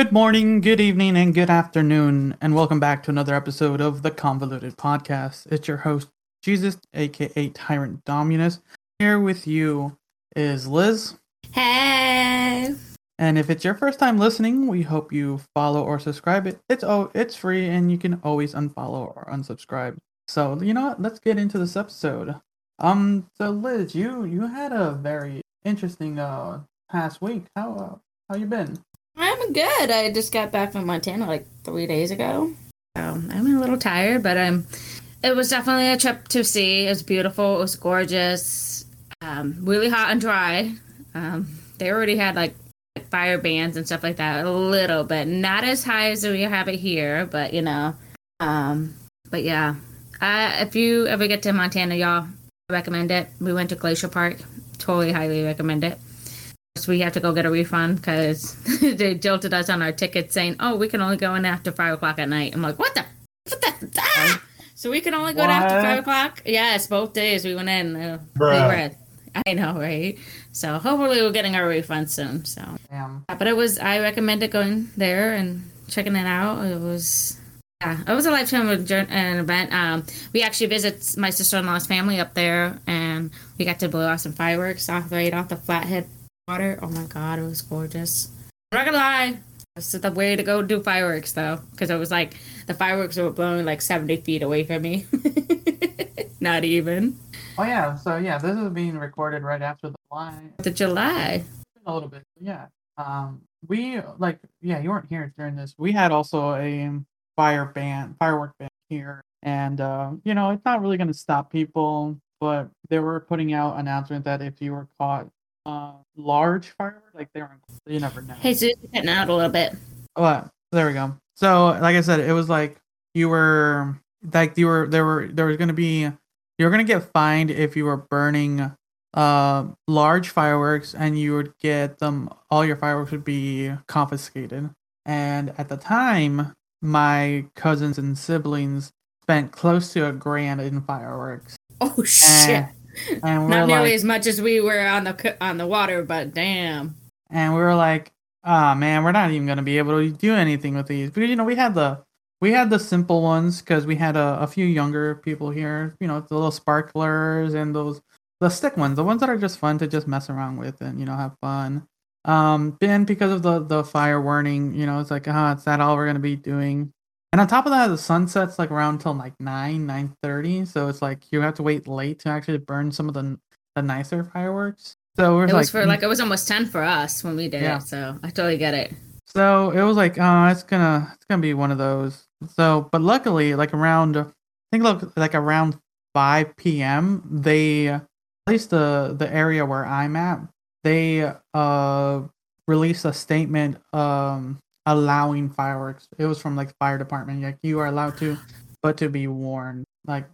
Good morning, good evening, and good afternoon, and welcome back to another episode of the Convoluted Podcast. It's your host, Jesus, aka Tyrant Dominus. Here with you is Liz. Hey! And if it's your first time listening, we hope you follow or subscribe. It's free, and you can always unfollow or unsubscribe. So, you know what? Let's get into this episode. So Liz, you had a very interesting past week. How you been? I'm good. I just got back from Montana like 3 days ago. So I'm a little tired, but it was definitely a trip to see. It was beautiful. It was gorgeous. Really hot and dry. They already had like fire bans and stuff like that a little bit. Not as high as we have it here, but you know. But yeah. If you ever get to Montana, y'all, I recommend it. We went to Glacier Park. Totally highly recommend it. So we have to go get a refund because they jilted us on our tickets saying, oh, we can only go in after 5 o'clock at night. I'm like, what the? Ah! So we can only go in after 5 o'clock? Yes, both days we went in. I know, right? So hopefully we're getting our refund soon. So, damn. But I recommended going there and checking it out. It was a lifetime event. We actually visit my sister-in-law's family up there, and we got to blow off some fireworks right off the Flathead water. Oh my god, it was gorgeous. I'm not gonna lie, that's the way to go do fireworks though, because it was like the fireworks were blowing like 70 feet away from me. Not even. Oh yeah, so yeah, this is being recorded right after the July. A little bit, yeah. You weren't here during this. We had also a firework ban here, and you know, it's not really going to stop people, but they were putting out announcement that if you were caught large fireworks, like they were, you never know. Hey, so you're getting out a little bit. Oh, there we go. So, like I said, it was like you were gonna get fined if you were burning large fireworks, and you would get them. All your fireworks would be confiscated. And at the time, my cousins and siblings spent close to $1,000 in fireworks. Oh shit. And not nearly as much as we were on the water, but damn. And we were like, "Ah, oh, man, we're not even gonna be able to do anything with these." Because you know, we had the simple ones because we had a few younger people here. You know, the little sparklers and the stick ones, the ones that are just fun to just mess around with and you know have fun. Then because of the fire warning, you know, it's like, is that all we're gonna be doing? And on top of that, the sun sets like around till like 9:30, so it's like you have to wait late to actually burn some of the nicer fireworks. So it was like, it was almost 10 for us when we did it. So I totally get it. So it was like, it's gonna be one of those. So, but luckily, like around 5 p.m., they, at least the area where I'm at, they released a statement allowing fireworks. It was from like the fire department, like you are allowed to, but to be warned, like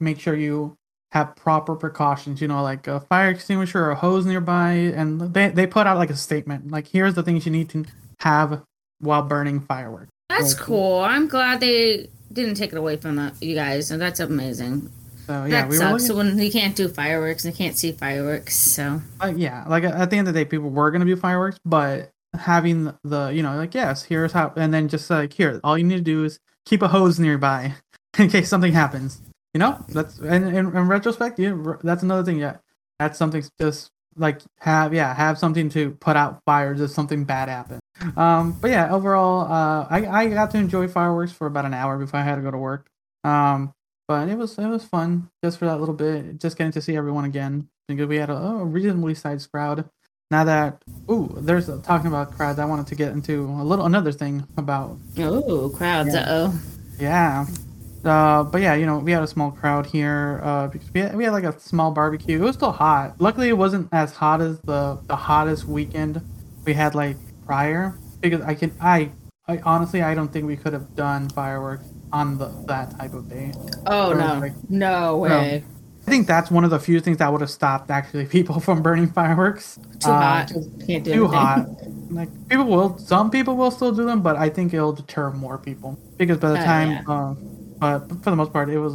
make sure you have proper precautions, you know, like a fire extinguisher or a hose nearby. And they put out like a statement, like here's the things you need to have while burning fireworks. That's cool. I'm glad they didn't take it away from you guys, and that's amazing. So yeah, that sucks. So when you can't do fireworks and you can't see fireworks, so yeah, like at the end of the day, people were gonna do fireworks, but having the, you know, like, yes, here's how, and then just like, here, all you need to do is keep a hose nearby in case something happens, you know. That's, and in retrospect, that's another thing. Yeah, that's something, just like have something to put out fires if something bad happens. But yeah, overall, I got to enjoy fireworks for about an hour before I had to go to work. But it was fun just for that little bit, just getting to see everyone again, because we had a reasonably sized crowd. Now that, there's talking about crowds, I wanted to get into another thing about... Ooh, crowds, yeah. Uh-oh. Yeah. But yeah, you know, we had a small crowd here, because we had like a small barbecue. It was still hot. Luckily, it wasn't as hot as the hottest weekend we had like prior, because I honestly, I don't think we could have done fireworks on that type of day. Oh, or no. Like, no way. No. I think that's one of the few things that would have stopped actually people from burning fireworks. Too hot. Can't do too anything. Hot. Like some people will still do them, but I think it'll deter more people, because by the time, yeah. But for the most part, it was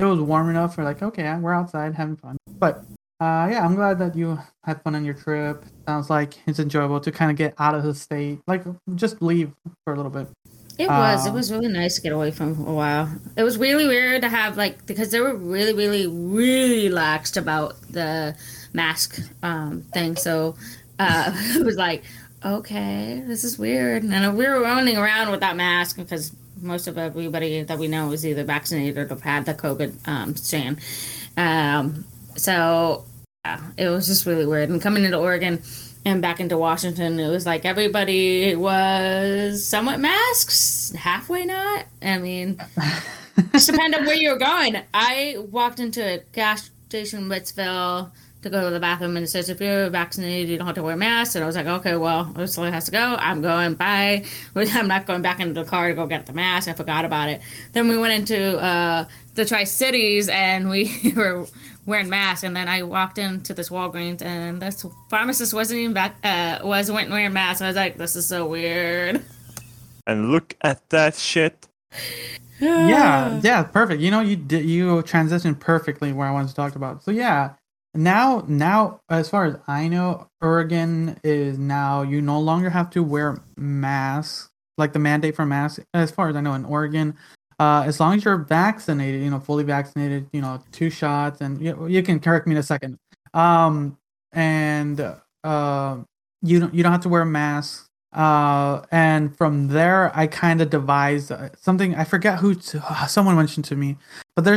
warm enough for like, okay, we're outside having fun. But Yeah, I'm glad that you had fun on your trip. Sounds like it's enjoyable to kind of get out of the state, like just leave for a little bit. It was really nice to get away from a while. It was really weird to have, like, because they were really, really, really laxed about the mask thing. So it was like, okay, this is weird. And we were running around without masks because most of everybody that we know is either vaccinated or had the COVID strain. So yeah, it was just really weird. And coming into Oregon and back into Washington, it was like everybody was somewhat masks, halfway not. I mean, just depending on where you were going. I walked into a gas station in Ritzville to go to the bathroom, and it says, if you're vaccinated, you don't have to wear masks. And I was like, okay, well, Ursula has to go. I'm going. Bye. I'm not going back into the car to go get the mask. I forgot about it. Then we went into the Tri-Cities, and we were wearing masks, and then I walked into this Walgreens, and this pharmacist wasn't even back, wasn't wearing masks. I was like, this is so weird. And look at that shit. yeah, perfect. You know, you transitioned perfectly where I wanted to talk about. So yeah, now as far as I know, Oregon is now you no longer have to wear masks, like the mandate for masks. As far as I know, in Oregon. As long as you're vaccinated, fully vaccinated, 2 shots, and you can correct me in a second. You don't have to wear a mask. And from there, I kind of devised something. I forget someone mentioned to me, but there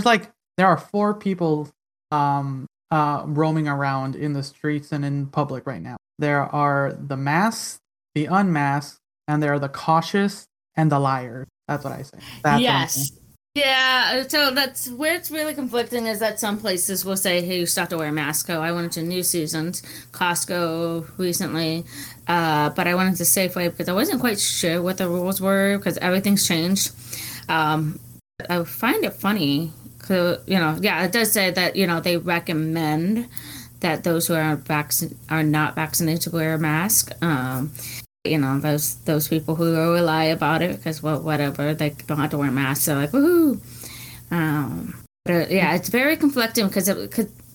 are 4 people roaming around in the streets and in public right now. There are the masked, the unmasked, and there are the cautious and the liars. That's what I say. Yes. Yeah. So that's where it's really conflicting, is that some places will say, hey, you still have to wear a mask. I went to New Seasons, Costco recently, but I went into Safeway because I wasn't quite sure what the rules were because everything's changed. I find it funny. It does say that, they recommend that those who are not vaccinated to wear a mask. Those people who really lie about it because, well, whatever, they don't have to wear masks. They're like, woohoo. But it's very conflicting because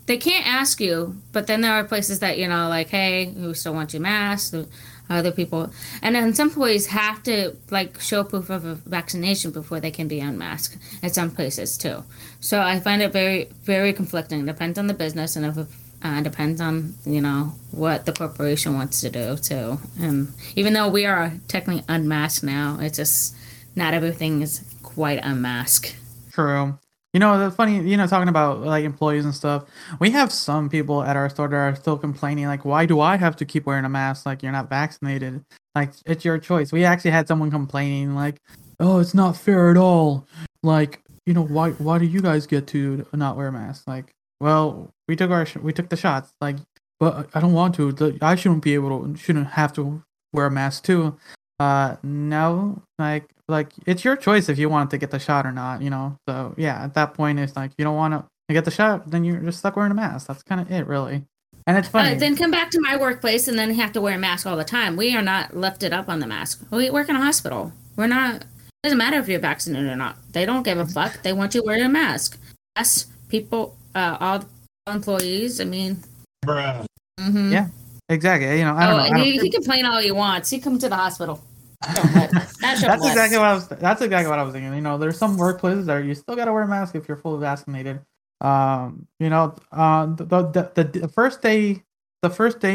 they can't ask you. But then there are places that, like, hey, we still want your mask. Other people. And then some employees have to, like, show proof of a vaccination before they can be unmasked at some places, too. So I find it very, very conflicting. It depends on the business and depends on, what the corporation wants to do, too. And even though we are technically unmasked now, it's just not everything is quite unmasked. True. The funny, talking about, like, employees and stuff, we have some people at our store that are still complaining, like, why do I have to keep wearing a mask? Like, you're not vaccinated. Like, it's your choice. We actually had someone complaining, like, oh, it's not fair at all. Like, why do you guys get to not wear a mask? Like, well, we took the shots, like, but I don't want to. I shouldn't be able to. Shouldn't have to wear a mask too. No, like it's your choice if you want to get the shot or not. So yeah, at that point, it's like you don't want to get the shot, then you're just stuck wearing a mask. That's kind of it, really. And it's funny. Then come back to my workplace and then have to wear a mask all the time. We are not lifted up on the mask. We work in a hospital. We're not. It doesn't matter if you're vaccinated or not. They don't give a fuck. They want you wearing a mask. Us people. All employees. I mean, bruh. Mm-hmm. Yeah, exactly. I don't know. He can complain all he wants. He comes to the hospital. That's exactly what I was thinking. There's some workplaces that you still got to wear a mask if you're fully vaccinated. The first day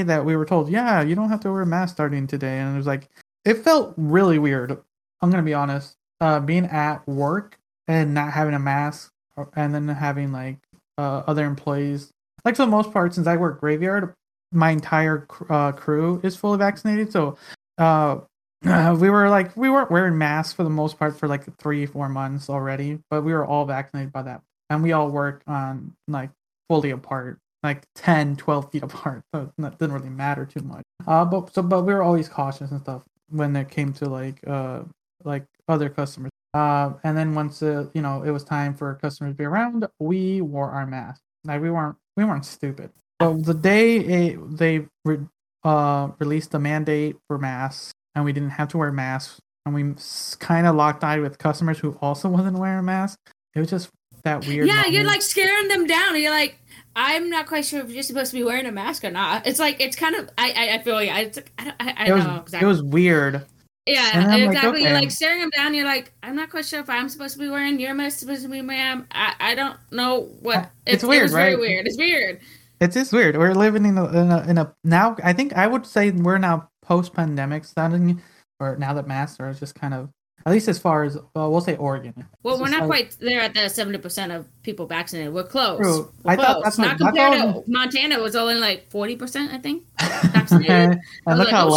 that we were told, yeah, you don't have to wear a mask starting today, and it was like, it felt really weird. I'm gonna be honest. Being at work and not having a mask, and then having like. Other employees, like for the most part, since I work graveyard, my entire crew is fully vaccinated. So we weren't wearing masks for the most part for like 3-4 months already, but we were all vaccinated by that, and we all work on like fully apart, like 10-12 feet apart. So it didn't really matter too much. But we were always cautious and stuff when it came to like other customers. And then once it was time for customers to be around, we wore our masks. Like we weren't stupid. But the day they released the mandate for masks, and we didn't have to wear masks, and we kind of locked eye with customers who also wasn't wearing masks. It was just that weird. Yeah, you're like scaring them down. And you're like, I'm not quite sure if you're supposed to be wearing a mask or not. It's like, it's kind of, I feel yeah. It's like, I don't know exactly. It was weird. Yeah, and exactly. Like, okay. You're like staring them down. You're like, I'm not quite sure if I'm supposed to be wearing. You're supposed to be, ma'am. I don't know what. It's weird, it was right? Very weird. It's weird. It is weird. We're living in a now. I think I would say we're now post-pandemic sounding, or now that masks are just kind of, at least as far as, well, we'll say Oregon. Well, we're not like, quite there at the 70% of people vaccinated. We're close. True. Thought that's not compared to Montana. It was only like 40%, I think. Vaccinated. And look how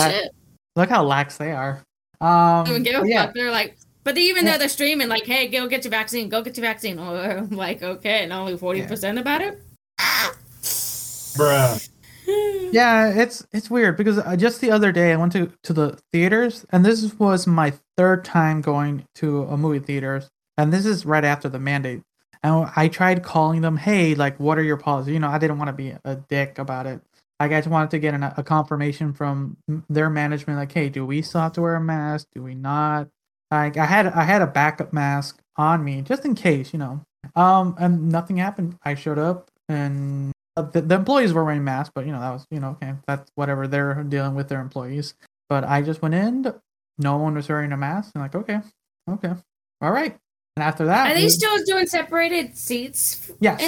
lax they are. Fuck. They're like, but though they're streaming, like, hey, go get your vaccine. Go get your vaccine. Or like, okay, and only 40% about it. Bruh. Yeah, it's weird because just the other day I went to the theaters, and this was my third time going to a movie theaters, and this is right after the mandate. And I tried calling them, hey, like, what are your policies? You know, I didn't want to be a dick about it. Like, I just wanted to get a confirmation from their management, like, hey, do we still have to wear a mask? Do we not? Like, I had a backup mask on me just in case, you know. And nothing happened. I showed up and. The employees were wearing masks, but, you know, that was, you know, okay, that's whatever, they're dealing with their employees. But I just went in, no one was wearing a mask. I'm like, okay, all right. And after that... Are they still doing separated seats? Yes.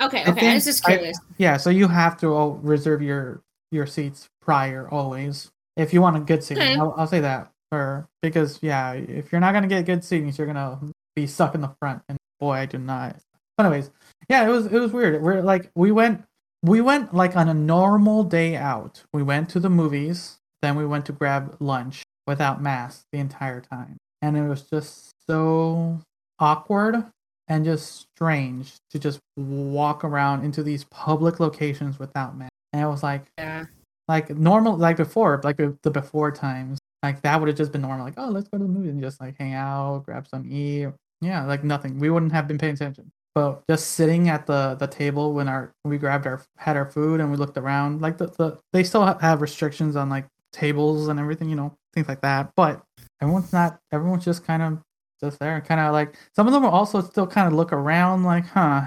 Okay, I was just curious. So you have to reserve your seats prior, always, if you want a good seat. Okay. I'll say that, because, yeah, if you're not going to get good seats, you're going to be stuck in the front, and boy, I do not... Anyways, yeah, it was weird. We're like, we went like on a normal day out. We went to the movies, then we went to grab lunch without masks the entire time, and it was just so awkward and just strange to just walk around into these public locations without masks. And it was like, like normal, like before, like the before times, like that would have just been normal. Like, oh, let's go to the movies and just like hang out, grab some eat, yeah, like nothing. We wouldn't have been paying attention. But just sitting at the table when we grabbed our food and we looked around, like they still have restrictions on like tables and everything, you know, things like that. But everyone's just kind of just there, and kind of like some of them will also still kind of look around, like, huh.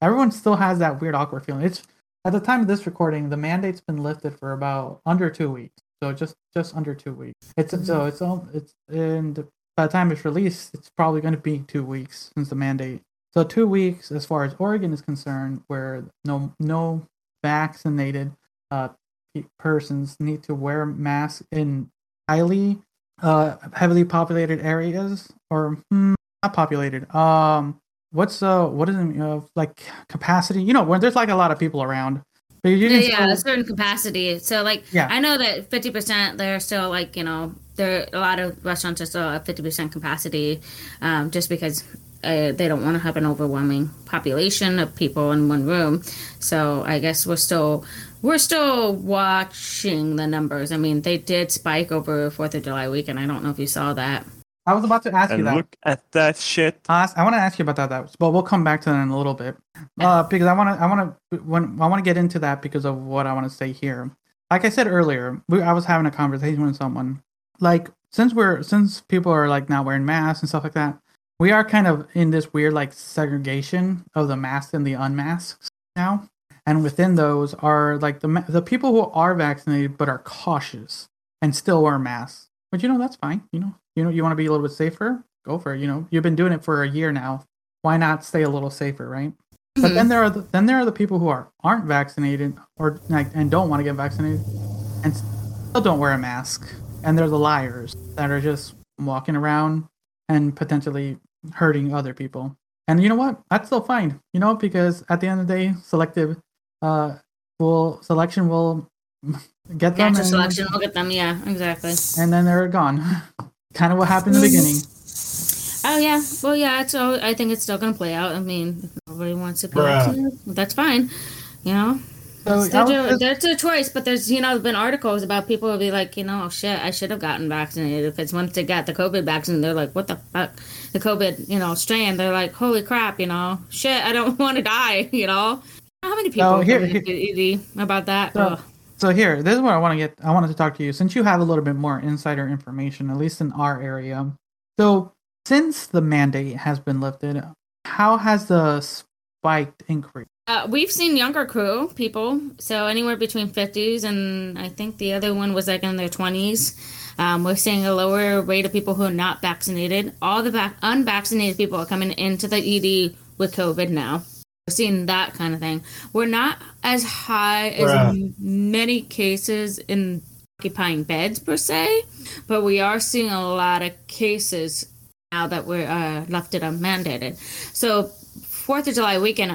Everyone still has that weird awkward feeling. It's at the time of this recording, the mandate's been lifted for about under 2 weeks, so just under 2 weeks. And by the time it's released, it's probably going to be 2 weeks since the mandate. So 2 weeks, as far as Oregon is concerned, where no vaccinated persons need to wear masks in heavily populated areas, or not populated. Like capacity? You know, when there's like a lot of people around. But a certain capacity. So like, I know that 50%, they're still like, you know, there a lot of restaurants are still at 50% capacity, just because. They don't want to have an overwhelming population of people in one room, so I guess we're still watching the numbers. I mean, they did spike over 4th of July weekend. I don't know if you saw that. I was about to ask you that. Look at that shit. I want to ask you about that, but we'll come back to that in a little bit, because I want to get into that because of what I want to say here. Like I said earlier, I was having a conversation with someone. Like since people are like not wearing masks and stuff like that. We are kind of in this weird like segregation of the masked and the unmasked now, and within those are like the people who are vaccinated but are cautious and still wear masks. But you know, that's fine. You know you want to be a little bit safer, go for it. You know, you've been doing it for a year now. Why not stay a little safer, right? Mm-hmm. But then there are the people who aren't vaccinated or like and don't want to get vaccinated and still don't wear a mask, and they're the liars that are just walking around and potentially hurting other people. And you know what? That's still fine. You know, because at the end of the day, selection will get them. Natural selection will get them. Yeah, exactly. And then they're gone. Kind of what happened in the beginning. Oh yeah. Well, yeah. I think it's still gonna play out. I mean, if nobody wants to go to, that's fine. You know. So there's a choice, but there's, you know, been articles about people will be like, you know, oh shit, I should have gotten vaccinated, because once they got the COVID vaccine, they're like, what the fuck, the COVID, you know, strain, they're like, holy crap, you know, shit, I don't want to die, you know. How many people are about that? So this is what I wanted to talk to you, since you have a little bit more insider information, at least in our area. So since the mandate has been lifted, how has the spiked increase? We've seen younger crew people, so anywhere between 50s and I think the other one was like in their 20s. We're seeing a lower rate of people who are not vaccinated. All the unvaccinated people are coming into the ED with COVID now. We're seeing that kind of thing. We're not as high as many cases in occupying beds per se, but we are seeing a lot of cases now that we're left it unmandated. So 4th of July weekend,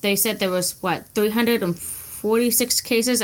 they said there was, 346 cases?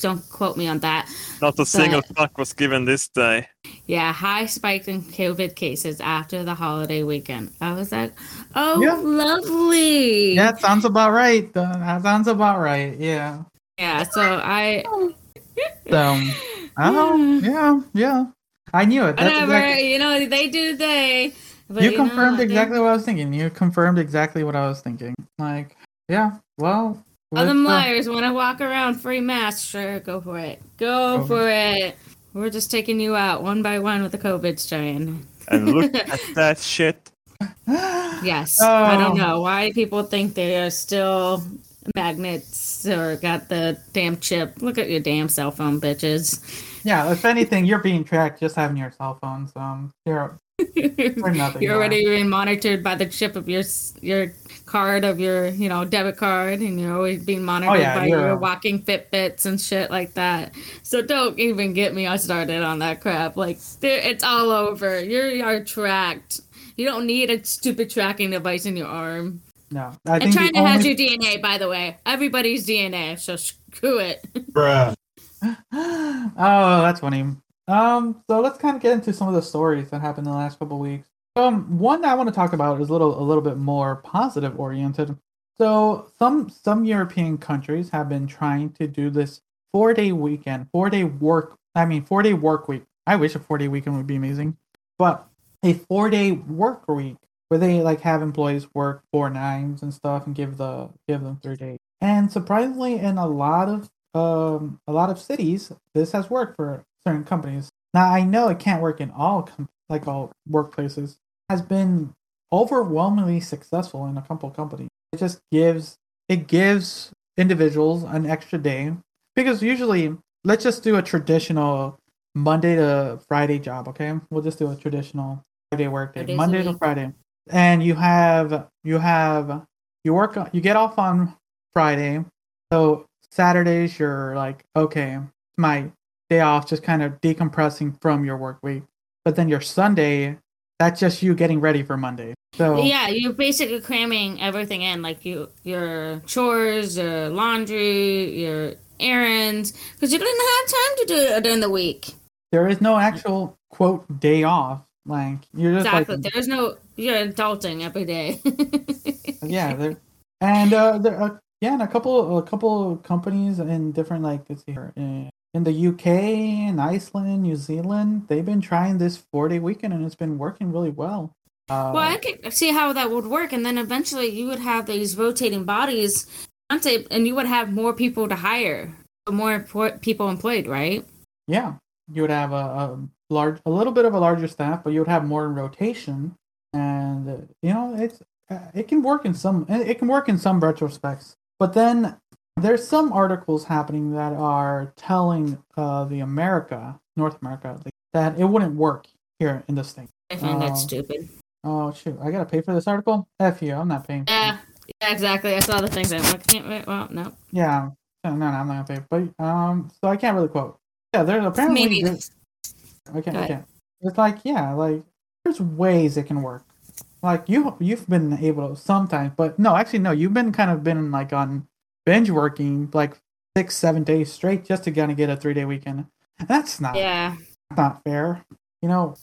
Don't quote me on that. Not a single fuck was given this day. Yeah, high spike in COVID cases after the holiday weekend. I was like, lovely. Yeah, sounds about right. That sounds about right, yeah. Yeah, so I knew it. That's whatever, exactly... they do they. But you confirmed exactly what I was thinking. You confirmed exactly what I was thinking. Like, yeah, well... All them liars want to walk around free masks. Sure, go for it. Go for it. We're just taking you out one by one with the COVID strain. And look at that shit. Yes. Oh. I don't know why people think they are still magnets or got the damn chip. Look at your damn cell phone, bitches. Yeah, if anything, you're being tracked just having your cell phone. So you're already being monitored by the chip of your card of your debit card, and you're always being monitored by your walking Fitbits and shit like that. So don't even get me started on that crap. Like, it's all over. You are tracked. You don't need a stupid tracking device in your arm. No, I think China has your DNA, by the way. Everybody's DNA. So screw it, bruh. Oh, that's funny. So let's kind of get into some of the stories that happened in the last couple of weeks. One that I want to talk about is a little bit more positive oriented. So some European countries have been trying to do this 4-day work week. I wish a 4-day weekend would be amazing, but a 4-day work week where they have employees work 4 9s and stuff and give them 3 days. And surprisingly, in a lot of cities, this has worked for certain companies. Now, I know it can't work in all workplaces. Has been overwhelmingly successful in a couple companies. It just gives individuals an extra day, because usually, let's just do a traditional Monday to Friday job, okay? We'll just do a traditional 5-day work day, Monday to Friday. And you get off on Friday. So Saturdays you're like, okay, my day off, just kind of decompressing from your work week. But then your Sunday, that's just you getting ready for Monday. So yeah, you're basically cramming everything in, like your chores, your laundry, your errands, because you didn't have time to do it during the week. There is no actual quote day off. Like, you're just you're adulting every day. And a couple companies in different, let's see here. In the UK, in Iceland, New Zealand, they've been trying this 4-day weekend, and it's been working really well. I could see how that would work, and then eventually you would have these rotating bodies, and you would have more people to hire, more people employed, right? Yeah, you would have a little bit of a larger staff, but you would have more in rotation, and it can work in some retrospects, but then. There's some articles happening that are telling North America, that it wouldn't work here in this thing. I find that stupid. Oh, shoot. I got to pay for this article? F you. I'm not paying. Yeah, exactly. I saw the things. I can't wait. Well, no. Yeah. No, I'm not going to pay. But, so I can't really quote. Yeah, there's apparently... Maybe. I can't. It's there's ways it can work. Like, you've been able to sometimes, but no, actually, no. You've been on... binge working 6-7 days straight just to kind of get a 3-day weekend. That's not fair. Not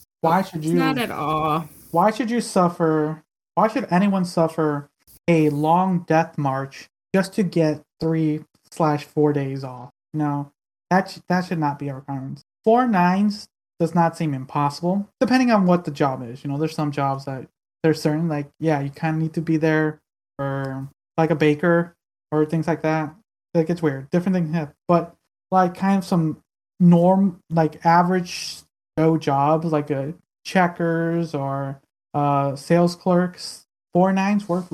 at all. Why should you suffer? Why should anyone suffer a long death march just to get 3/4 days off? No, that should not be a requirement. 4 9s does not seem impossible, depending on what the job is. There's some jobs that there's certain you kind of need to be there, or like a baker. Or things like that. Like, it's weird. Different things happen. But kind of some norm, average jobs, like a checkers or sales clerks, Four nines work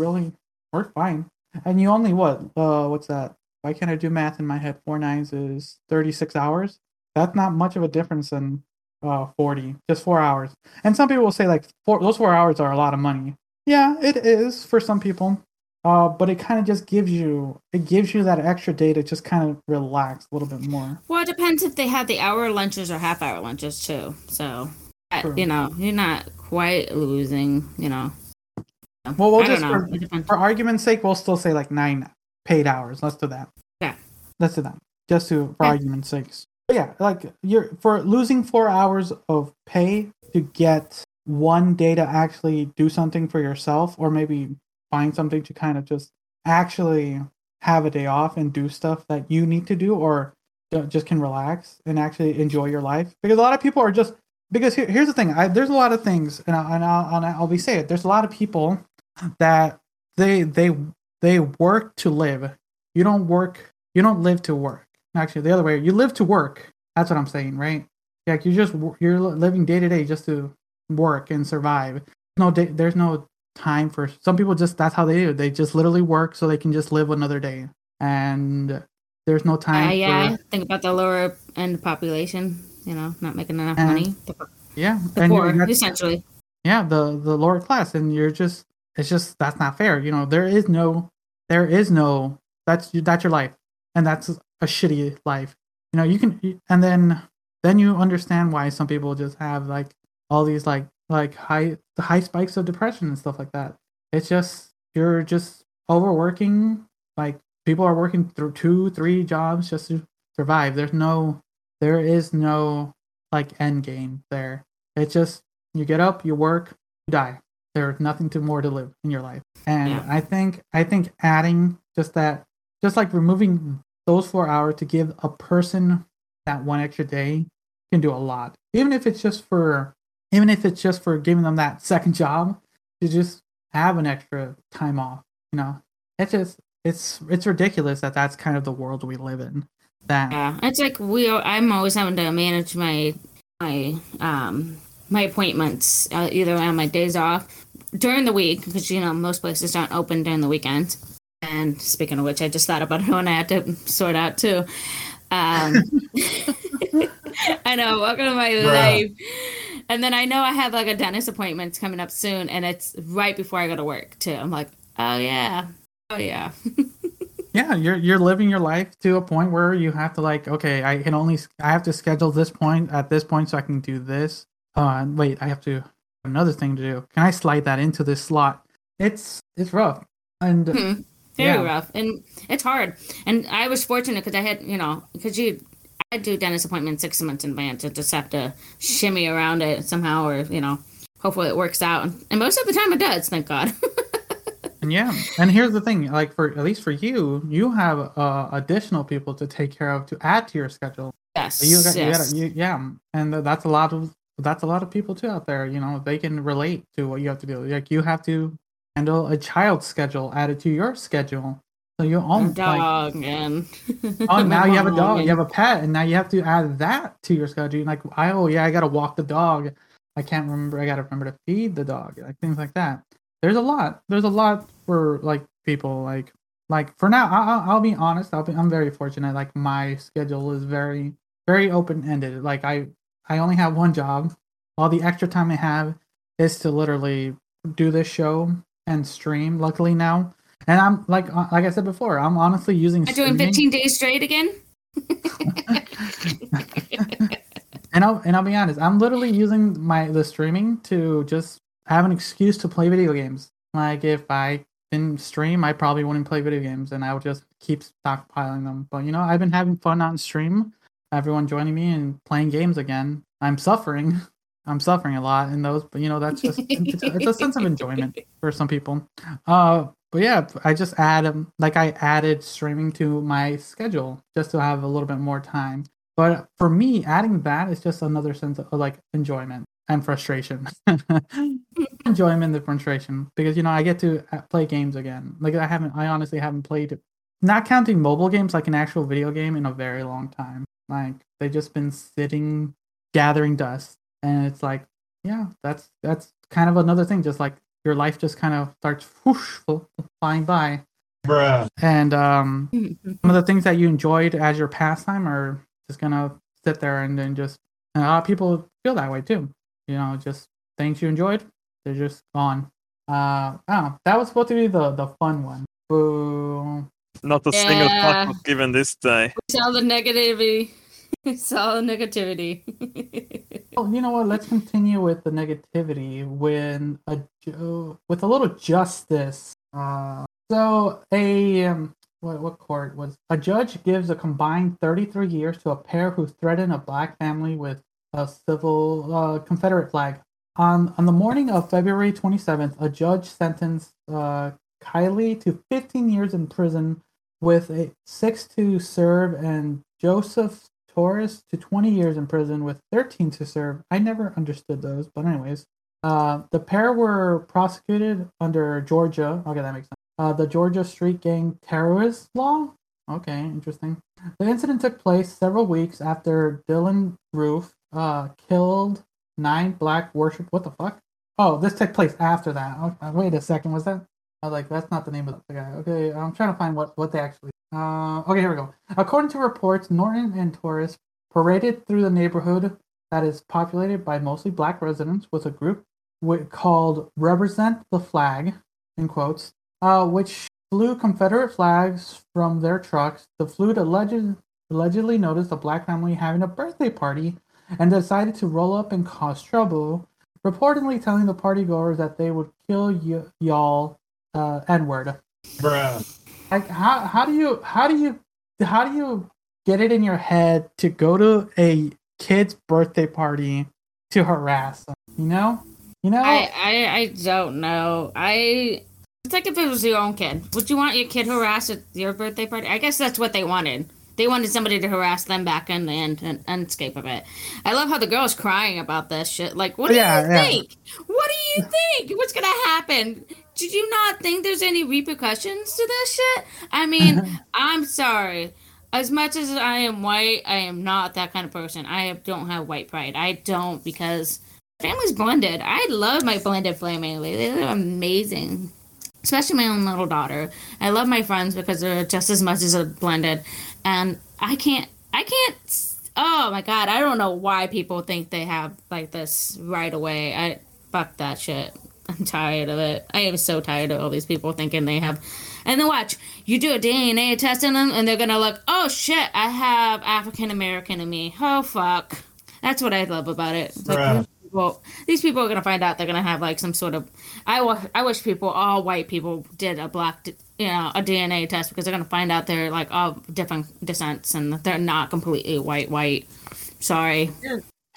fine. And you only, what's that? Why can't I do math in my head? 4 9s is 36 hours. That's not much of a difference than 40, just 4 hours. And some people will say, like, those 4 hours are a lot of money. Yeah, it is for some people. But it kind of just gives you that extra day to just kind of relax a little bit more. Well, it depends if they have the hour lunches or half hour lunches too. So, you know, you're not quite losing, you know. Well, we'll just, for argument's sake, we'll still say like 9 paid hours. Let's do that. Yeah. Let's do that. Just for argument's sake. But yeah, like you're for losing 4 hours of pay to get one day to actually do something for yourself, or maybe find something to kind of just actually have a day off and do stuff that you need to do, or just can relax and actually enjoy your life. Because a lot of people are just, because here's the thing, there's a lot of things, and I'll be saying it, there's a lot of people that they work to live. You don't work, you don't live to work. Actually, the other way, you live to work. That's what I'm saying, right? Like you're living day to day just to work and survive. There's no time for some people. Just that's how they do. They just literally work so they can just live another day, and there's no time. Yeah, think about the lower end population. You know, not making enough money. Yeah, the poor, essentially. Yeah, the lower class, and it's just that's not fair. You know, there is no that's your life, and that's a shitty life. You know, you can, and then you understand why some people just have like all these like high spikes of depression and stuff like that. It's just, you're just overworking. Like people are working through 2-3 jobs just to survive. There is no like end game there. It's just, you get up, you work, you die. There's nothing more to live in your life. And yeah. I think adding just that, just like removing those 4 hours to give a person that one extra day can do a lot. Even if it's just for giving them that second job to just have an extra time off, you know, it's ridiculous that that's kind of the world we live in. That yeah, it's like I'm always having to manage my appointments either on my days off during the week, because you know most places aren't open during the weekend. And speaking of which, I just thought about it when I had to sort out too. I know, welcome to my life. And then I know I have like a dentist appointment coming up soon, and it's right before I go to work too. I'm like, oh yeah. Yeah, you're living your life to a point where you have to like, okay, I have to schedule this point at this point so I can do this. Wait, I have to have another thing to do. Can I slide that into this slot? It's rough. And very rough, and it's hard. And I was fortunate because I had, you know, I do dentist appointments 6 months in advance. I just have to shimmy around it somehow, or you know, hopefully it works out. And most of the time it does, thank God. Yeah, and here's the thing, like for at least for you have additional people to take care of to add to your schedule. Yes, so and that's a lot of people too out there. You know, they can relate to what you have to do. Like you have to handle a child's schedule added to your schedule. So you own dog, like, and oh, now you have a dog, you have a pet, and now you have to add that to your schedule. Like, I gotta walk the dog. I gotta remember to feed the dog, like things like that. There's a lot for like people. Like for now, I'll be honest. I'm very fortunate. Like my schedule is very, very open ended. Like I only have one job. All the extra time I have is to literally do this show and stream. Luckily now. And I'm like I said before, I'm honestly using. I'm doing 15 days straight again. And I'll be honest, I'm literally using the streaming to just have an excuse to play video games. Like if I didn't stream, I probably wouldn't play video games, and I would just keep stockpiling them. But you know, I've been having fun on stream. Everyone joining me and playing games again. I'm suffering. I'm suffering a lot in those, but you know, that's just it's a sense of enjoyment for some people. But yeah, I just added streaming to my schedule just to have a little bit more time. But for me, adding that is just another sense of like enjoyment and frustration. Enjoyment and frustration, because you know I get to play games again. Like I honestly haven't played, not counting mobile games, like an actual video game in a very long time. Like they've just been sitting, gathering dust, and it's like, yeah, that's kind of another thing, just like your life just kind of starts whoosh, flying by. Bruh. And some of the things that you enjoyed as your pastime are just going to sit there and then just, and a lot of people feel that way too. You know, just things you enjoyed, they're just gone. That was supposed to be the fun one. Boo. Not a single fuck was given this day. We saw the negativity. Oh, you know what? Let's continue with the negativity with a little justice. What court was? A judge gives a combined 33 years to a pair who threatened a black family with a civil Confederate flag. On the morning of February 27th, a judge sentenced Kylie to 15 years in prison with 6 to serve, and Joseph to 20 years in prison with 13 to serve. I never understood those, but anyways. The pair were prosecuted under Georgia. Okay, that makes sense. The Georgia Street Gang Terrorist Law. Okay, interesting. The incident took place several weeks after Dylan Roof killed 9 black worship. What the fuck? Oh, this took place after that. Okay, wait a second, was that? I was like, that's not the name of the guy. Okay, I'm trying to find what they actually... Okay, here we go. According to reports, Norton and Torres paraded through the neighborhood that is populated by mostly black residents with a group called Represent the Flag, in quotes, which flew Confederate flags from their trucks. The fleet allegedly noticed a black family having a birthday party and decided to roll up and cause trouble, reportedly telling the partygoers that they would kill y'all, N-word. Bruh. Like, how do you get it in your head to go to a kid's birthday party to harass them? You know. I don't know. It's like if it was your own kid. Would you want your kid harassed at your birthday party? I guess that's what they wanted. They wanted somebody to harass them back in the landscape of it. I love how the girl's crying about this shit. Like, what do you think? What do you think? What's gonna happen? Did you not think there's any repercussions to this shit? I mean, I'm sorry. As much as I am white, I am not that kind of person. I don't have white pride. I don't, because family's blended. I love my blended family. They're amazing. Especially my own little daughter. I love my friends because they're just as much as a blended. And I can't, oh my God, I don't know why people think they have like this right away. Fuck that shit. I'm tired of it. I am so tired of all these people thinking they have. And then watch, you do a DNA test on them and they're going to look, oh shit, I have African American in me. Oh fuck. That's what I love about it. Like, well, these people are going to find out they're going to have like some sort of, I wish people, all white people did a black, a DNA test, because they're going to find out they're like all different descents and they're not completely white. Sorry.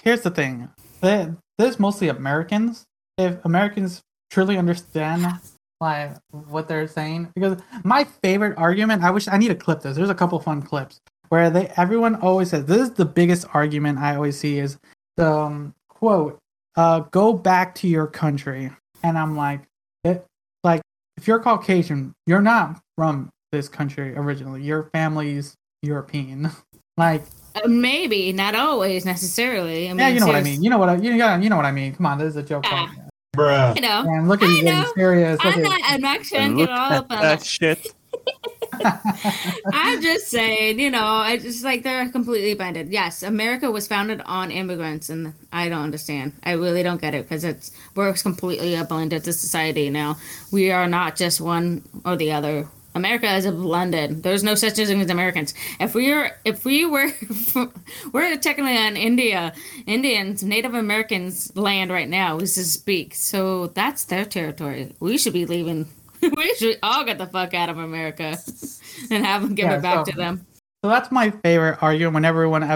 Here's the thing. There's mostly Americans. If Americans truly understand like what they're saying, because my favorite argument, I need to clip this. There's a couple fun clips where everyone always says, this is the biggest argument I always see is the quote, go back to your country. And I'm like, if you're Caucasian, you're not from this country originally. Your family's European. Like, maybe not always necessarily. I mean, yeah, you know what I mean. You know what I mean. Come on, this is a joke. Bruh. You know. Man, look at you getting serious. I'm not trying to get all up on that shit. I'm just saying, I just like they're completely blended. Yes, America was founded on immigrants, and I don't understand. I really don't get it, because we're completely a blended society now. We are not just one or the other. America is a blended. There's no such thing as Americans. We're technically on Indians, Native Americans land right now, is to speak. So that's their territory. We should be leaving. We should all get the fuck out of America and have them give it back to them. So that's my favorite argument.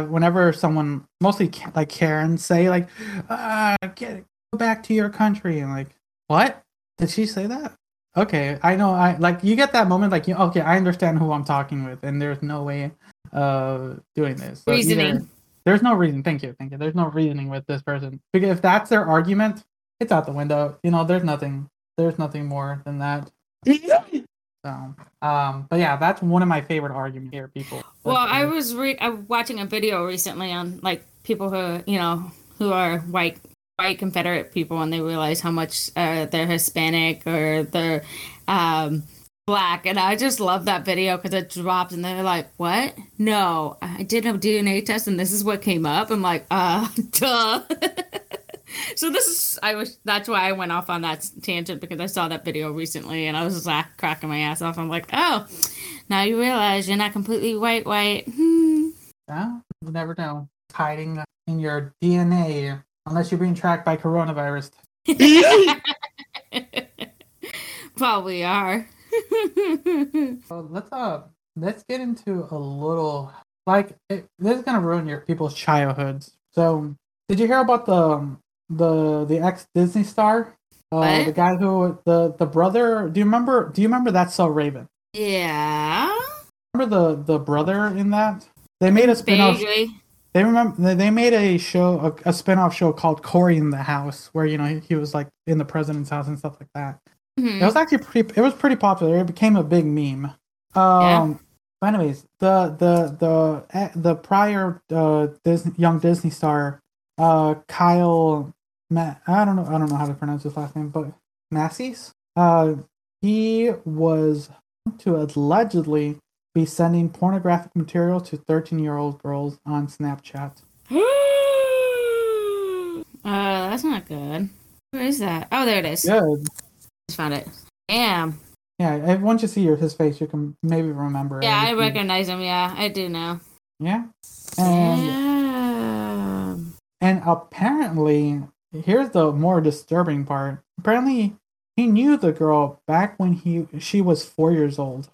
Whenever someone, mostly like Karen, say like, go back to your country, and like, what? Did she say that? Okay, I know. You get that moment, like, okay, I understand who I'm talking with, and there's no way of doing this. So reasoning. There's no reason. Thank you. There's no reasoning with this person, because if that's their argument, it's out the window. There's nothing more than that. So, but yeah, that's one of my favorite arguments here, people. Well, I was watching a video recently on like people who are white white Confederate people when they realize how much they're Hispanic or they're black. And I just love that video because it dropped and they're like, what? No, I did a DNA test and this is what came up. I'm like, duh. So that's why I went off on that tangent, because I saw that video recently and I was just like cracking my ass off. I'm like, oh, now you realize you're not completely white. Yeah, you never know. Hiding in your DNA, unless you're being tracked by coronavirus. Probably are. So let's get into a little, this is gonna ruin your people's childhoods. So did you hear about the ex Disney star, the guy who the brother? Do you remember That's So Raven? Yeah. Remember the brother in that? They made a spinoff. Vaguely. They made a show, a spinoff show called Cory in the House, where he was like in the president's house and stuff like that. Mm-hmm. It was actually pretty popular. It became a big meme. But anyways, the prior young Disney star, Kyle, I don't know how to pronounce his last name, but Massey's. He was to allegedly be sending pornographic material to 13-year-old girls on Snapchat. That's not good. Where is that? Oh, there it is. Good. Just found it. Damn. Yeah, once you see his face, you can maybe remember. Yeah, I recognize him. Yeah, I do now. Yeah. And apparently, here's the more disturbing part. Apparently, he knew the girl back when she was 4 years old.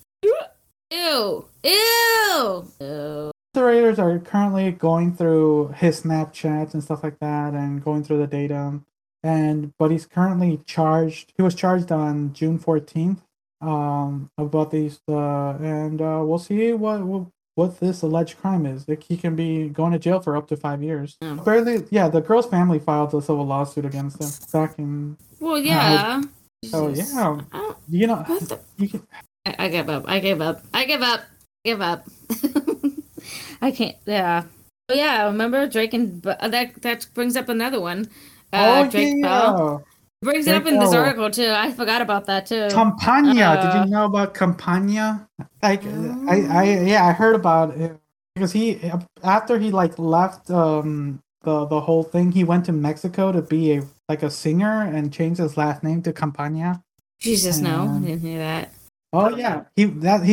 Ew. The Raiders are currently going through his Snapchats and stuff like that and going through the data. But he's currently charged. He was charged on June 14th about these. We'll see what this alleged crime is. Like, he can be going to jail for up to 5 years. Oh. Apparently, yeah, the girl's family filed a civil lawsuit against him back in... Well, yeah. I give up. I give up. I can't. Yeah. Oh, yeah. Remember Drake and that brings up another one. Drake Bell brings it up in this article too. I forgot about that too. Campania. Did you know about Campania? I heard about it because after he left the whole thing, he went to Mexico to be a singer and changed his last name to Campania. Jesus, no, I didn't hear that. Oh yeah, he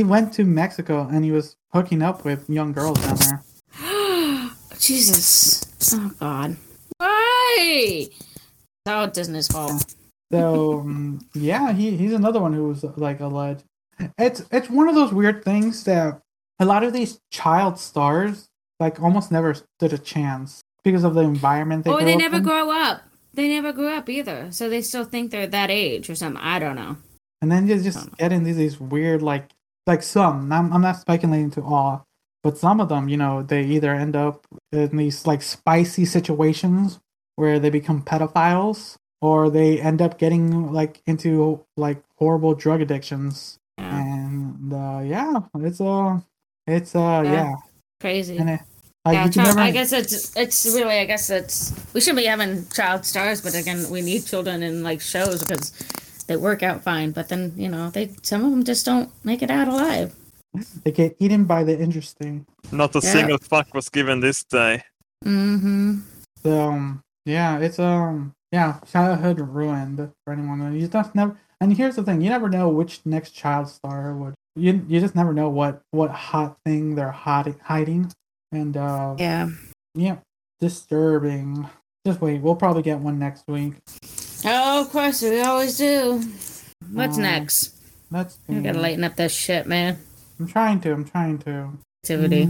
went to Mexico and he was hooking up with young girls down there. Jesus, oh God, why? It's all Disney's fault. So yeah, he's another one who was like alleged. It's one of those weird things that a lot of these child stars like almost never stood a chance because of the environment they. Or they never grow up. They never grew up either, so they still think they're that age or something. I don't know. And then you just get into these weird, like some, I'm not speculating to all, but some of them, they either end up in these, like, spicy situations where they become pedophiles, or they end up getting, like, into, like, horrible drug addictions. Yeah. And, it's crazy. And I guess we should be having child stars, but again, we need children in, like, shows because... They work out fine, but then, some of them just don't make it out alive. They get eaten by the interesting. Not a single fuck was given this day. Mm-hmm. So, childhood ruined for anyone. And here's the thing, you never know which next child star would... You just never know what hot thing they're hiding. And, disturbing. Just wait, we'll probably get one next week. Oh, of course, we always do. What's next? Let's see. I gotta lighten up that shit, man. I'm trying to. Activity.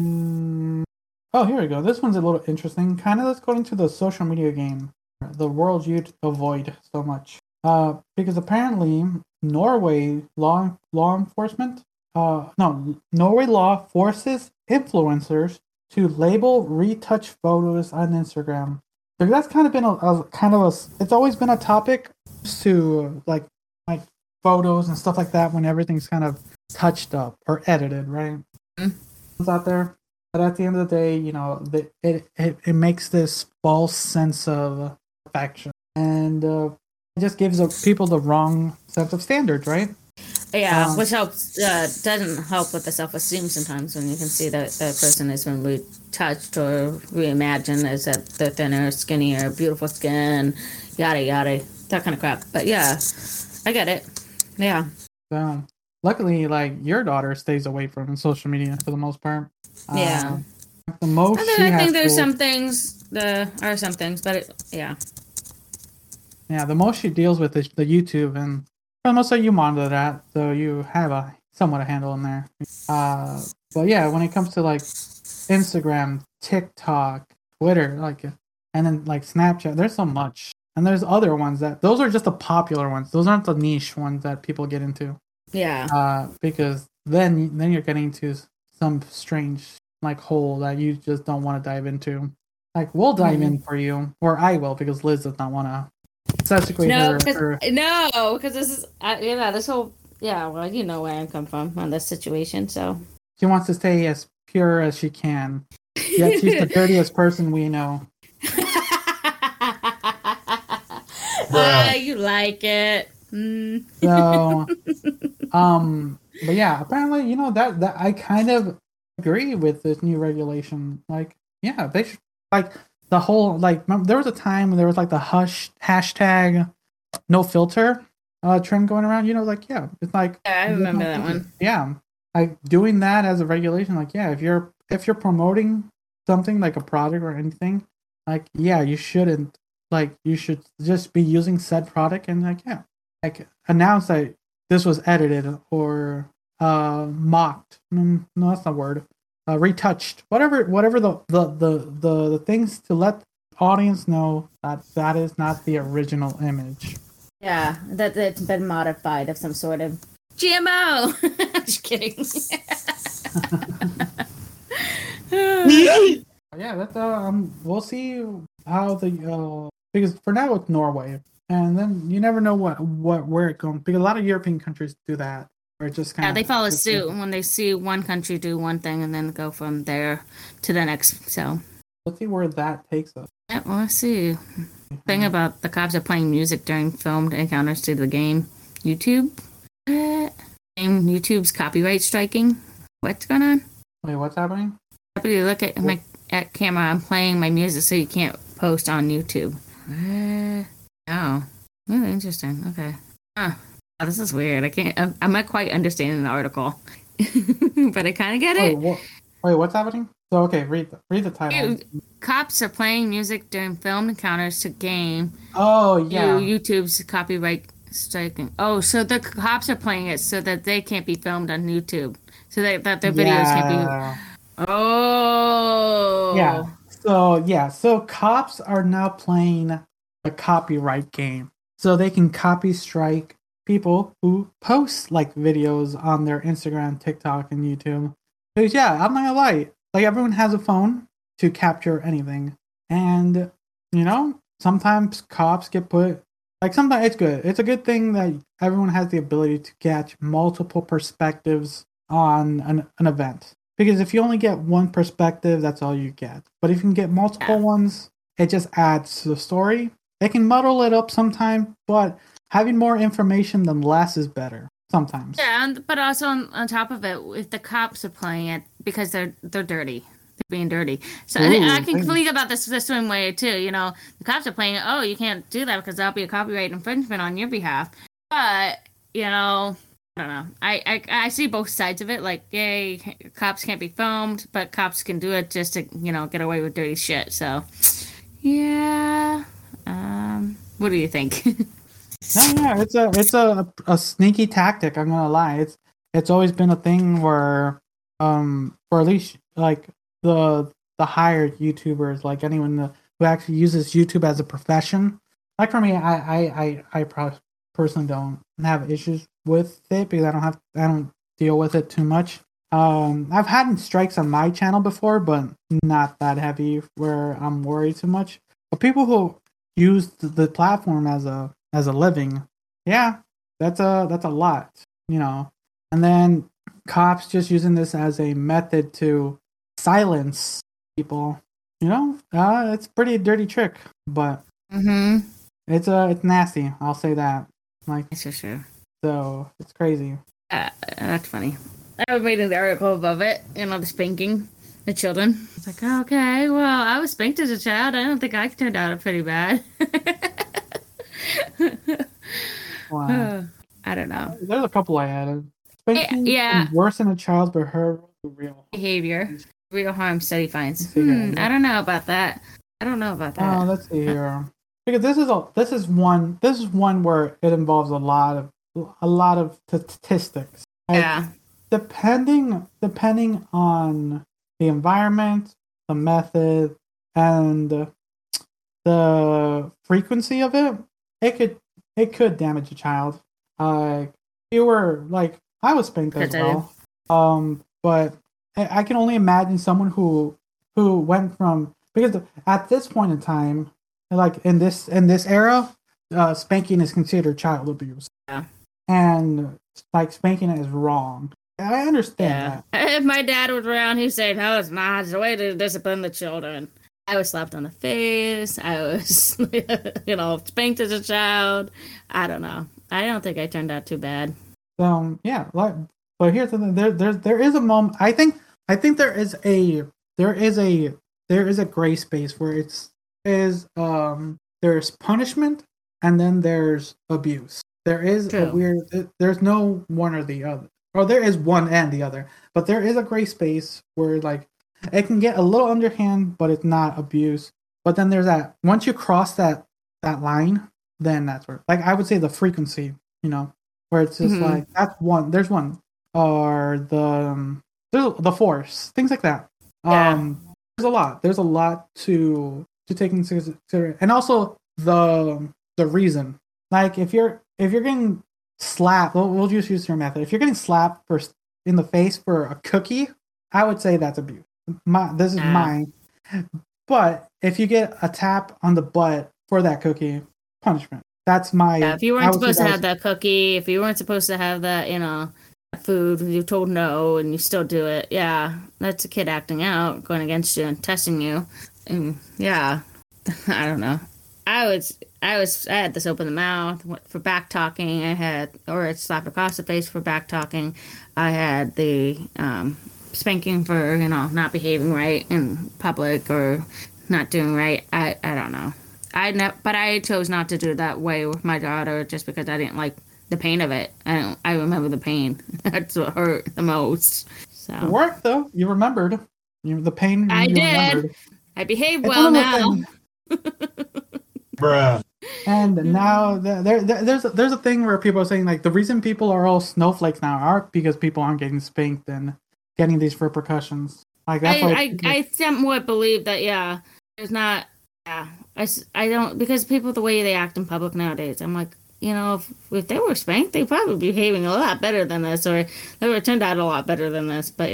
Oh, here we go. This one's a little interesting. Kind of let's go into the social media game. The world you'd avoid so much. Because apparently, Norway law forces influencers to label retouch photos on Instagram. That's kind of been it's always been a topic to like photos and stuff like that when everything's kind of touched up or edited, right? It's out there, but at the end of the day, it makes this false sense of perfection. and it just gives people the wrong sense of standards, right? Yeah, which helps doesn't help with the self-esteem sometimes when you can see that a person has been retouched or reimagined as that they're thinner, skinnier, beautiful skin, yada yada, that kind of crap. But yeah, I get it. Yeah. So luckily, like your daughter stays away from social media for the most part. Yeah. The most. I think there's some things. There are some things, but yeah. Yeah, the most she deals with is the YouTube and. For the most part, you monitor that, so you have a somewhat a handle in there. But yeah, when it comes to like Instagram, TikTok, Twitter, like, and then like Snapchat, there's so much, and there's other ones that those are just the popular ones. Those aren't the niche ones that people get into. Yeah. Because then you're getting to some strange like hole that you just don't want to dive into. Like we'll dive in for you, or I will, because Liz does not want to. No, because this is well, you know where I come from on this situation, so she wants to stay as pure as she can. Yeah, she's the dirtiest person we know. You like it. So, but yeah, apparently, you know that I kind of agree with this new regulation. Like, yeah, they should like. The whole, like, there was a time when there was, like, the hashtag no filter trend going around. You know, like, yeah. It's like... Yeah, I remember that one. Yeah. Like, doing that as a regulation, like, yeah, if you're promoting something, like a product or anything, like, yeah, you shouldn't. Like, you should just be using said product and, like, yeah. Like, announce that this was edited or mocked. No, that's not a word. Retouched, whatever the things to let the audience know that is not the original image. Yeah, that it's been modified of some sort of GMO. Just kidding. Yeah, that's we'll see how because for now it's Norway, and then you never know where it goes, because a lot of European countries do that. Or just kind of they follow suit when they see one country do one thing and then go from there to the next. So let's see where that takes us. Yeah, well, let's see. Thing about the cops are playing music during filmed encounters to the game YouTube. Game YouTube's copyright striking. What's going on? Wait, what's happening? Somebody look at my at camera. I'm playing my music, so you can't post on YouTube. Oh, really interesting. Okay. Huh. Oh, this is weird. I'm not quite understanding the article, but I kind of get it. Wait, what's happening? So, okay, read the title. Cops are playing music during film encounters to game. Oh, yeah. YouTube's copyright striking. Oh, so the cops are playing it so that they can't be filmed on YouTube, so that their videos can't be. Oh. Yeah. So cops are now playing a copyright game, so they can copy strike. People who post like videos on their Instagram, TikTok, and YouTube. Because yeah, I'm not gonna lie. Like everyone has a phone to capture anything, and you know sometimes cops get put. Like sometimes it's good. It's a good thing that everyone has the ability to catch multiple perspectives on an event. Because if you only get one perspective, that's all you get. But if you can get multiple ones, it just adds to the story. They can muddle it up sometime, but. Having more information than less is better sometimes. Yeah, but also on top of it, if the cops are playing it because they're dirty, they're being dirty. So I can think about this the same way too. You know, the cops are playing it. Oh, you can't do that because that'll be a copyright infringement on your behalf. But you know, I don't know. I see both sides of it. Like, yay, cops can't be filmed, but cops can do it just to get away with dirty shit. So, yeah. What do you think? No, it's a sneaky tactic. I'm gonna lie. It's always been a thing where, or at least like the hired YouTubers, like anyone who actually uses YouTube as a profession. Like for me, I personally don't have issues with it because I don't deal with it too much. I've had strikes on my channel before, but not that heavy where I'm worried too much. But people who use the platform as a living, yeah, that's a lot, you know. And then cops just using this as a method to silence people, you know. It's a pretty dirty trick, but It's nasty. I'll say that. Like, it's for sure. So it's crazy. That's funny. I was reading the article above it, you know, the spanking the children. It's like, okay, well, I was spanked as a child. I don't think I turned out pretty bad. Wow. I don't know. There's a couple I added. Spanking worse than a child, but her real behavior, real harm study finds. I don't know about that. Oh, let's see here. Because this is one where it involves a lot of statistics. Like, yeah. Depending on the environment, the method, and the frequency of it, it could damage a child. I was spanked as well. But I can only imagine someone who went from, because at this point in time, like in this era, spanking is considered child abuse. Yeah. And like spanking is wrong. I understand that. If my dad was around, he'd say, "No, it's not. It's the way to discipline the children." I was slapped on the face. I was, spanked as a child. I don't know. I don't think I turned out too bad. But here's the thing. There is a moment. I think there is a gray space where there's punishment and then there's abuse. There is a weird. There's no one or the other. Or there is one and the other. But there is a gray space where, like, it can get a little underhand, but it's not abuse. But then there's that. Once you cross that line, then that's where, like, I would say the frequency, where it's just like, that's one. There's one. Or the force. Things like that. Yeah. There's a lot. There's a lot to take into consideration. And also the reason. Like, if you're getting slapped, we'll just use your method. If you're getting slapped in the face for a cookie, I would say that's abuse. This is mine. But if you get a tap on the butt for that cookie, punishment. That's my. Yeah, if you weren't supposed to have that cookie, if you weren't supposed to have that, food, you're told no, and you still do it. Yeah, that's a kid acting out, going against you and testing you. And yeah, I don't know. I had this open the mouth for back talking. I slapped across the face for back talking. I had the spanking for, not behaving right in public or not doing right. I don't know. But I chose not to do that way with my daughter just because I didn't like the pain of it. I remember the pain. That's what hurt the most. So it worked though. You remembered. The pain. I did. Remembered. I behave well now. Bruh. And now there's a thing where people are saying, like, the reason people are all snowflakes now are because people aren't getting spanked and getting these repercussions. Like, that's I somewhat believe that. Yeah, there's not. Yeah, I don't, because people, the way they act in public nowadays, I'm like, if they were spanked, they'd probably be behaving a lot better than this, or they were turned out a lot better than this. But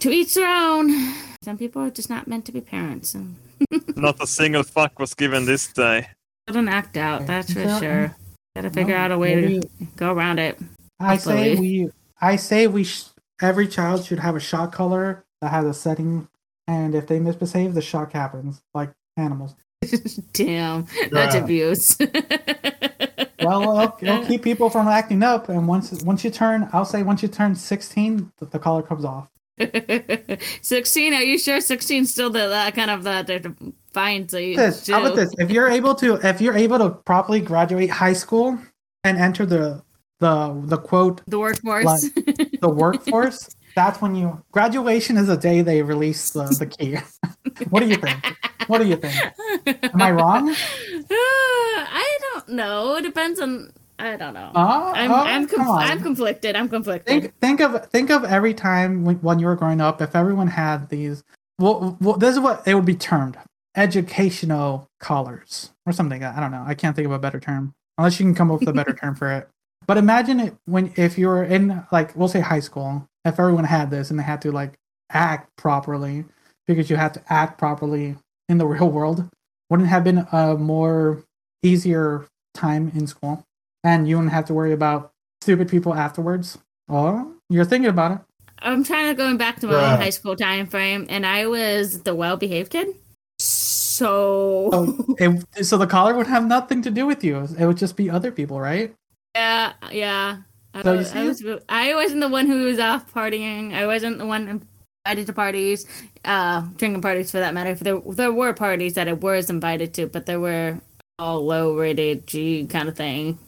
to each their own. Some people are just not meant to be parents. And not a single fuck was given this day. Shouldn't act out, that's for sure. Gotta figure out a way to go around it. I say every child should have a shot collar that has a setting, and if they misbehave, the shock happens, like animals. Damn, that's abuse. Well, it'll keep people from acting up, and once you turn 16, the collar comes off. 16? Are you sure 16 still that kind of defines? How about this? If you're able to properly graduate high school and enter the quote the workforce, like, that's when you graduation is the day they release the key. What do you think? Am I wrong? I don't know. It depends on. I don't know. I'm conflicted. I'm conflicted. Think of every time when you were growing up, if everyone had these, well, this is what they would be termed, educational collars or something. I don't know. I can't think of a better term unless you can come up with a better term for it. But imagine it if you were in, like, we'll say high school, if everyone had this and they had to, like, act properly, because you have to act properly in the real world, wouldn't have been a more easier time in school. And you don't have to worry about stupid people afterwards. Oh, you're thinking about it. I'm trying to go back to my own high school time frame, and I was the well-behaved kid. so... So the collar would have nothing to do with you. It would just be other people, right? Yeah. I wasn't the one who was off partying. I wasn't the one invited to parties, drinking parties for that matter. There were parties that I was invited to, but there were all low-rated G kind of thing.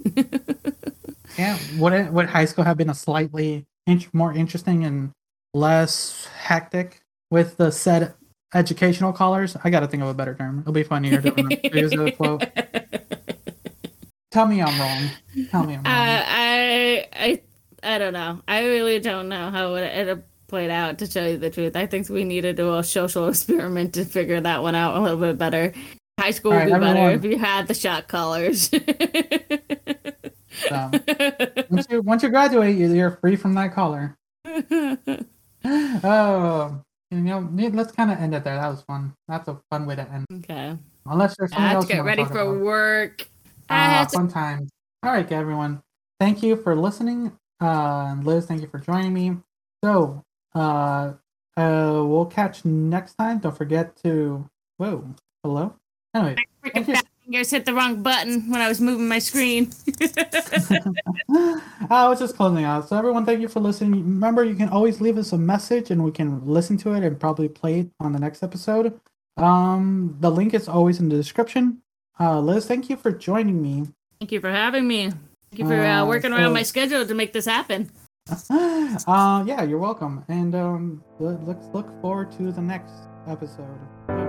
Yeah, would high school have been a slightly more interesting and less hectic with the said educational collars? I got to think of a better term. It'll be funnier to remember. Quote. Tell me I'm wrong. I don't know. I really don't know how it would played out, to tell you the truth. I think we need to do a social experiment to figure that one out a little bit better. High school would be better if you had the shot collars. So, once you graduate, you're free from that collar. Oh, let's kind of end it there. That was fun. That's a fun way to end. Okay. Unless there's something else. I have to get ready for work. Fun times. All right, everyone. Thank you for listening. Liz, thank you for joining me. So, we'll catch next time. Don't forget to. Whoa. Hello. Anyway. Fingers hit the wrong button when I was moving my screen. I was just closing out. So everyone, thank you for listening. Remember, you can always leave us a message and we can listen to it and probably play it on the next episode. The link is always in the description. Liz, thank you for joining me. Thank you for having me. Thank you for working around my schedule to make this happen. Yeah, you're welcome. And let's look forward to the next episode.